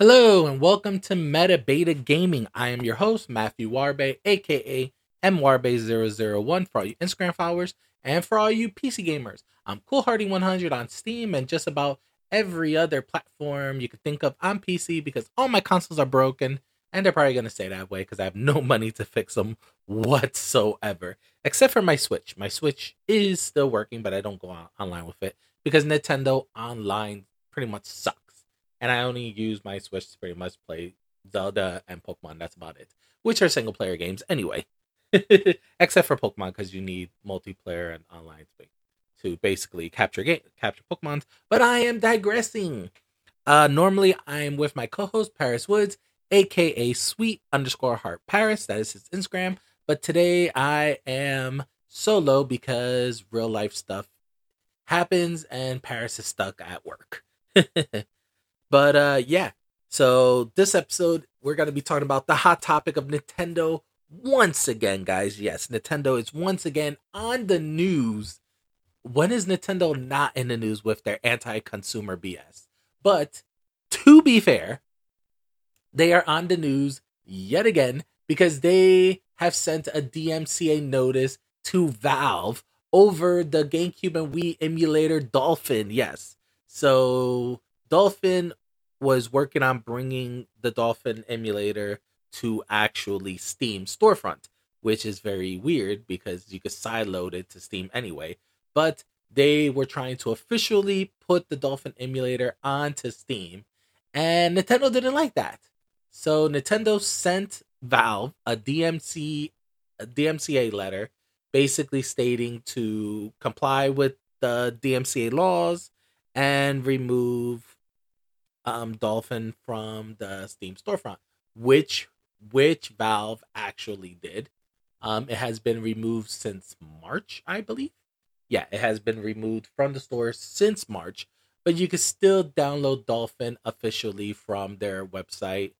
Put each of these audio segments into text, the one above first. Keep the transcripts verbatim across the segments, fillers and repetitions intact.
Hello and welcome to Meta Beta Gaming. I am your host, Matthew Juarbe, aka M Juarbe zero zero one for all you Instagram followers and for all you P C gamers. I'm Coolhardy one hundred on Steam and just about every other platform you could think of on P C because all my consoles are broken and they're probably going to stay that way because I have no money to fix them whatsoever. Except for my Switch. My Switch is still working, but I don't go on- online with it because Nintendo Online pretty much sucks. And I only use my Switch to pretty much play Zelda and Pokemon. That's about it. Which are single player games anyway. Except for Pokemon, because you need multiplayer and online to basically capture game, capture Pokemon. But I am digressing. Uh, normally, I'm with my co-host, Paris Woods, a k a. Sweet underscore Heart Paris. That is his Instagram. But today, I am solo because real life stuff happens and Paris is stuck at work. But uh, yeah, so this episode, we're going to be talking about the hot topic of Nintendo once again, guys. Yes, Nintendo is once again on the news. When is Nintendo not in the news with their anti-consumer B S? But to be fair, they are on the news yet again because they have sent a D M C A notice to Valve over the GameCube and Wii emulator Dolphin. Yes, so Dolphin was working on bringing the Dolphin emulator to actually Steam storefront, which is very weird because you could sideload it to Steam anyway. But they were trying to officially put the Dolphin emulator onto Steam, and Nintendo didn't like that. So Nintendo sent Valve a D M C a D M C A letter basically stating to comply with the D M C A laws and remove Um, Dolphin from the Steam storefront, which which Valve actually did. Um, it has been removed since March, I believe. Yeah, it has been removed from the store since March, but you can still download Dolphin officially from their website,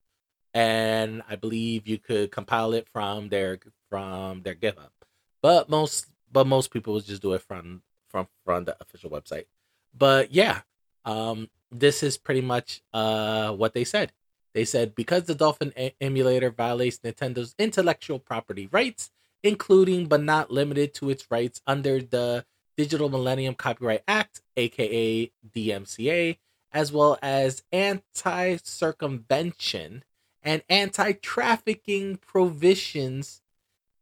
and I believe you could compile it from their from their GitHub. But most but most people would just do it from from from the official website. But yeah, um. This is pretty much uh, what they said. They said, because the Dolphin a- emulator violates Nintendo's intellectual property rights, including but not limited to its rights under the Digital Millennium Copyright Act, a k a. D M C A, as well as anti-circumvention and anti-trafficking provisions,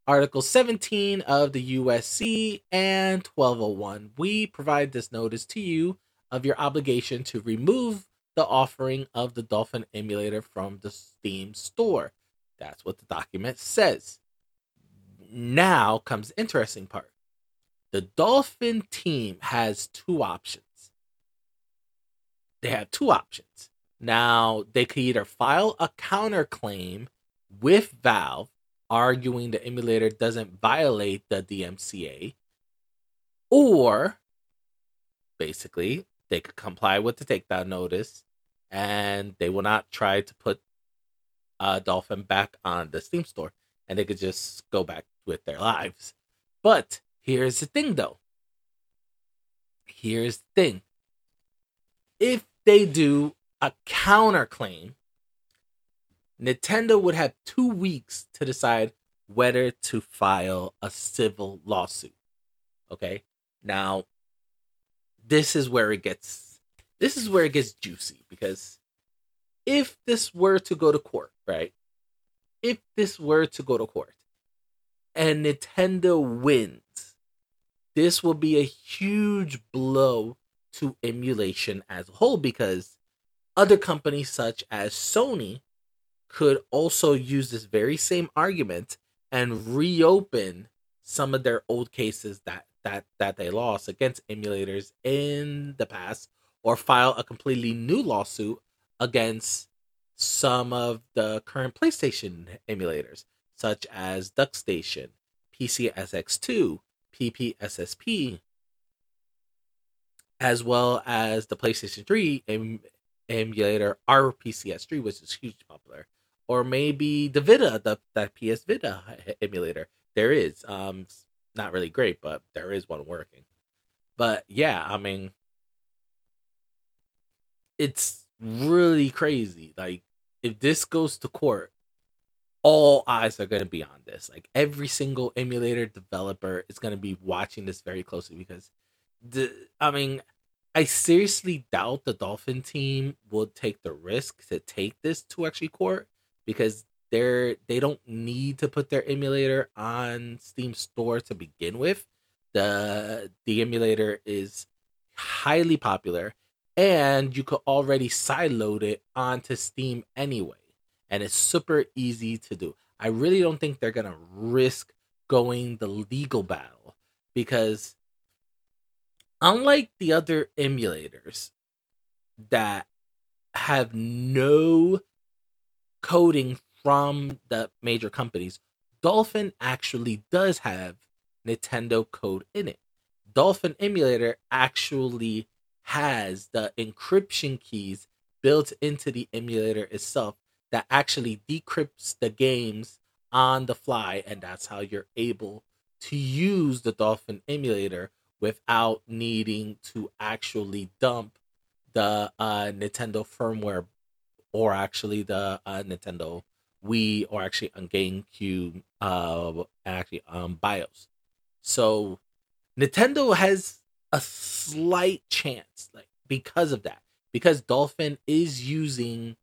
Article seventeen of the U S C and twelve oh one. We provide this notice to you of your obligation to remove the offering of the Dolphin emulator from the Steam store. That's what the document says. Now comes the interesting part. The Dolphin team has two options. They have two options. Now, they could either file a counterclaim with Valve, arguing the emulator doesn't violate the D M C A, or basically they could comply with the takedown notice, and they will not try to put uh, Dolphin back on the Steam store, and they could just go back with their lives. But here's the thing, though. Here's the thing. If they do a counterclaim, Nintendo would have two weeks to decide whether to file a civil lawsuit. Okay? Now, This is where it gets this is where it gets juicy, because if this were to go to court, right? If this were to go to court and Nintendo wins, this will be a huge blow to emulation as a whole, because other companies such as Sony could also use this very same argument and reopen some of their old cases that that that they lost against emulators in the past, or file a completely new lawsuit against some of the current PlayStation emulators, such as DuckStation, P C S X two, P P S S P P, as well as the PlayStation three em- emulator R P C S three, which is hugely popular, or maybe the Vita, the, the P S Vita emulator. There is, um, not really great, but there is one working. But yeah, I mean, it's really crazy. Like, if this goes to court, all eyes are going to be on this. Like, every single emulator developer is going to be watching this very closely, because the, I mean, I seriously doubt the Dolphin team will take the risk to take this to actually court, because they're, they don't need to put their emulator on Steam Store to begin with. The, the emulator is highly popular, and you could already sideload it onto Steam anyway. And it's super easy to do. I really don't think they're going to risk going the legal battle, because unlike the other emulators that have no coding from the major companies, Dolphin actually does have Nintendo code in it. Dolphin emulator actually has the encryption keys built into the emulator itself that actually decrypts the games on the fly, and that's how you're able to use the Dolphin emulator without needing to actually dump the uh, Nintendo firmware, or actually the uh, Nintendo Wii, or actually on GameCube, uh, actually on BIOS. So Nintendo has a slight chance, like, because of that, because Dolphin is using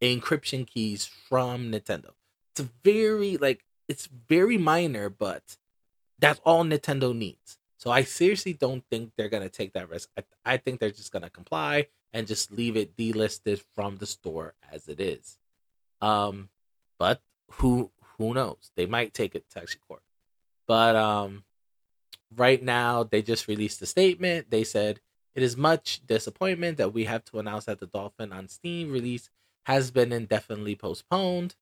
encryption keys from Nintendo. It's very, like, it's very minor, but that's all Nintendo needs. So I seriously don't think they're going to take that risk. I, I think they're just going to comply and just leave it delisted from the store as it is. Um, but who who knows? They might take it to actually court. But um, right now, they just released a statement. They said, "It is much disappointment that we have to announce that the Dolphin on Steam release has been indefinitely postponed."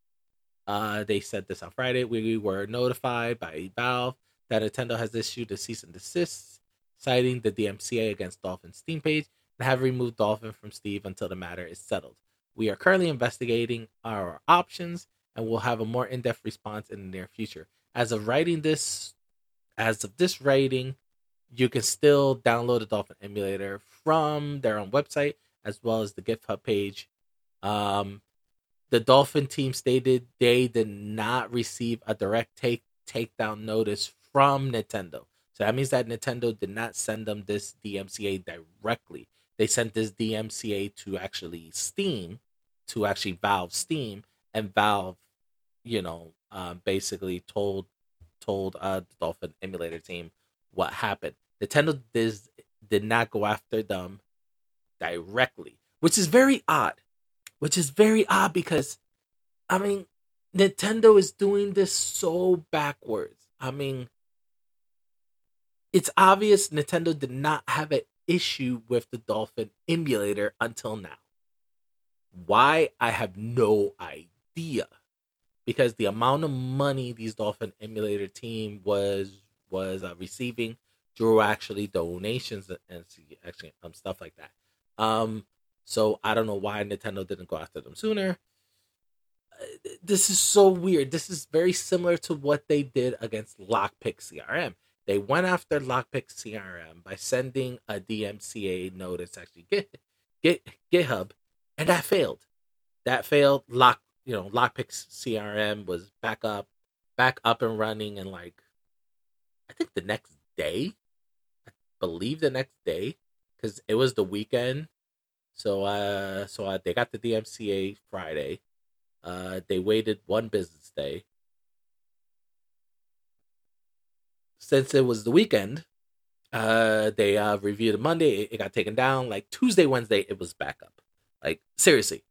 Uh, they said this on Friday. "We were notified by Valve that Nintendo has issued a cease and desist, citing the D M C A against Dolphin's Steam page, and have removed Dolphin from Steam until the matter is settled. We are currently investigating our options, and will have a more in-depth response in the near future. As of writing this, as of this writing, you can still download the Dolphin emulator from their own website, as well as the GitHub page. Um, the Dolphin team stated they did not receive a direct take takedown notice from Nintendo." So that means that Nintendo did not send them this D M C A directly. They sent this D M C A to actually Steam, to actually Valve Steam, and Valve, you know, uh, basically told told uh, the Dolphin emulator team what happened. Nintendo did, did not go after them directly, which is very odd. Which is very odd because, I mean, Nintendo is doing this so backwards. I mean, it's obvious Nintendo did not have an issue with the Dolphin emulator until now. Why? I have no idea. Because the amount of money these Dolphin emulator team was was uh, receiving drew actually donations and actually um, stuff like that. Um. So I don't know why Nintendo didn't go after them sooner. This is so weird. This is very similar to what they did against Lockpick C R M. They went after Lockpick C R M by sending a D M C A notice, actually get, get GitHub, and that failed. That failed. Lock, you know, Lockpick C R M was back up, back up and running, and like I think the next day, I believe the next day, because it was the weekend. So, uh, so uh, they got the D M C A Friday. Uh, they waited one business day. Since it was the weekend, uh, they uh, reviewed it Monday. It, it got taken down. Like Tuesday, Wednesday, it was back up. Like, seriously.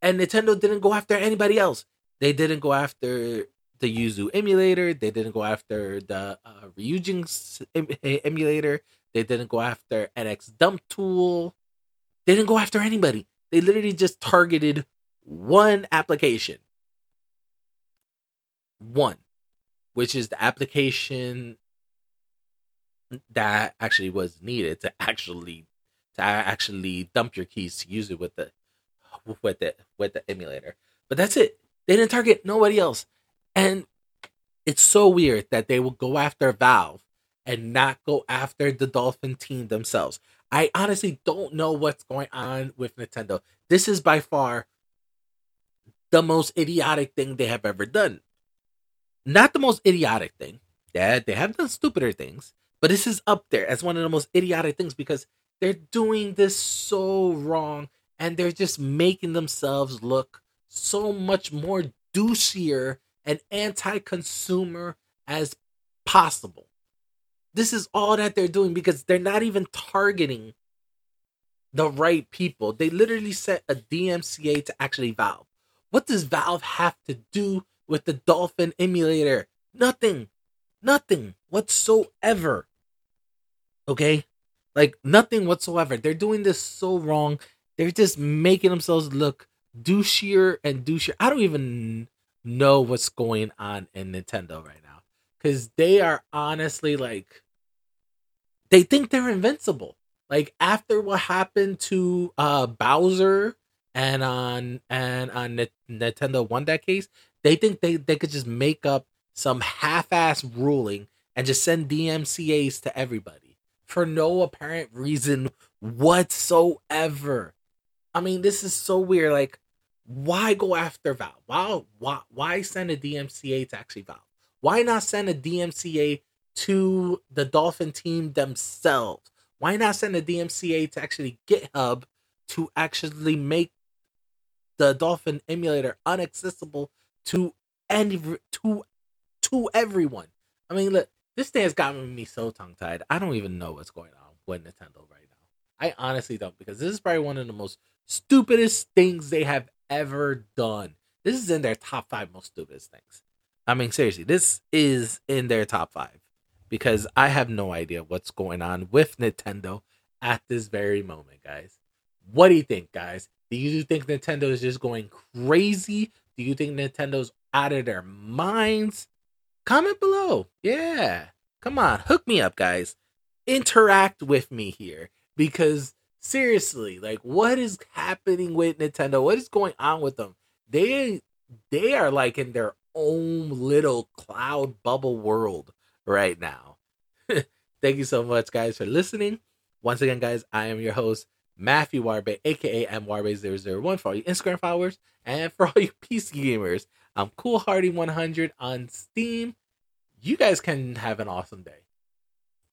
And Nintendo didn't go after anybody else. They didn't go after the Yuzu emulator. They didn't go after the uh, Ryujinx em- emulator. They didn't go after N X dump tool. They didn't go after anybody. They literally just targeted one application. One. Which is the application that actually was needed to actually to actually dump your keys to use it with the with the with the emulator. But that's it. They didn't target nobody else. And it's so weird that they will go after Valve and not go after the Dolphin team themselves. I honestly don't know what's going on with Nintendo. This is by far the most idiotic thing they have ever done. Not the most idiotic thing. Yeah, they have done stupider things. But this is up there as one of the most idiotic things because they're doing this so wrong. And they're just making themselves look so much more douchier and anti-consumer as possible. This is all that they're doing because they're not even targeting the right people. They literally set a D M C A to actually Valve. What does Valve have to do with the Dolphin emulator? Nothing. Nothing whatsoever. Okay? Like, nothing whatsoever. They're doing this so wrong. They're just making themselves look douchier and douchier. I don't even know what's going on in Nintendo right now. Because they are honestly like, they think they're invincible. Like, after what happened to uh, Bowser and on and on N- Nintendo won that case, they think they, they could just make up some half-ass ruling and just send D M C As to everybody for no apparent reason whatsoever. I mean, this is so weird. Like, why go after Valve? Why, why, why send a D M C A to actually Valve? Why not send a D M C A to the Dolphin team themselves? Why not send a D M C A to actually GitHub to actually make the Dolphin emulator unaccessible to any to to everyone? I mean, look, this thing has gotten me so tongue-tied. I don't even know what's going on with Nintendo right now. I honestly don't, because this is probably one of the most stupidest things they have ever done. This is in their top five most stupidest things. I mean, seriously, this is in their top five because I have no idea what's going on with Nintendo at this very moment, guys. What do you think, guys? Do you think Nintendo is just going crazy? Do you think Nintendo's out of their minds? Comment below. Yeah. Come on. Hook me up, guys. Interact with me here because seriously, like, what is happening with Nintendo? What is going on with them? They they are like in their own little cloud bubble world right now. Thank you so much, guys, for listening. Once again, guys, I am your host, Matthew Juarbe, aka M Juarbe zero zero one for all you Instagram followers and for all you P C gamers. I'm Cool Hardy one hundred on Steam. You guys can have an awesome day.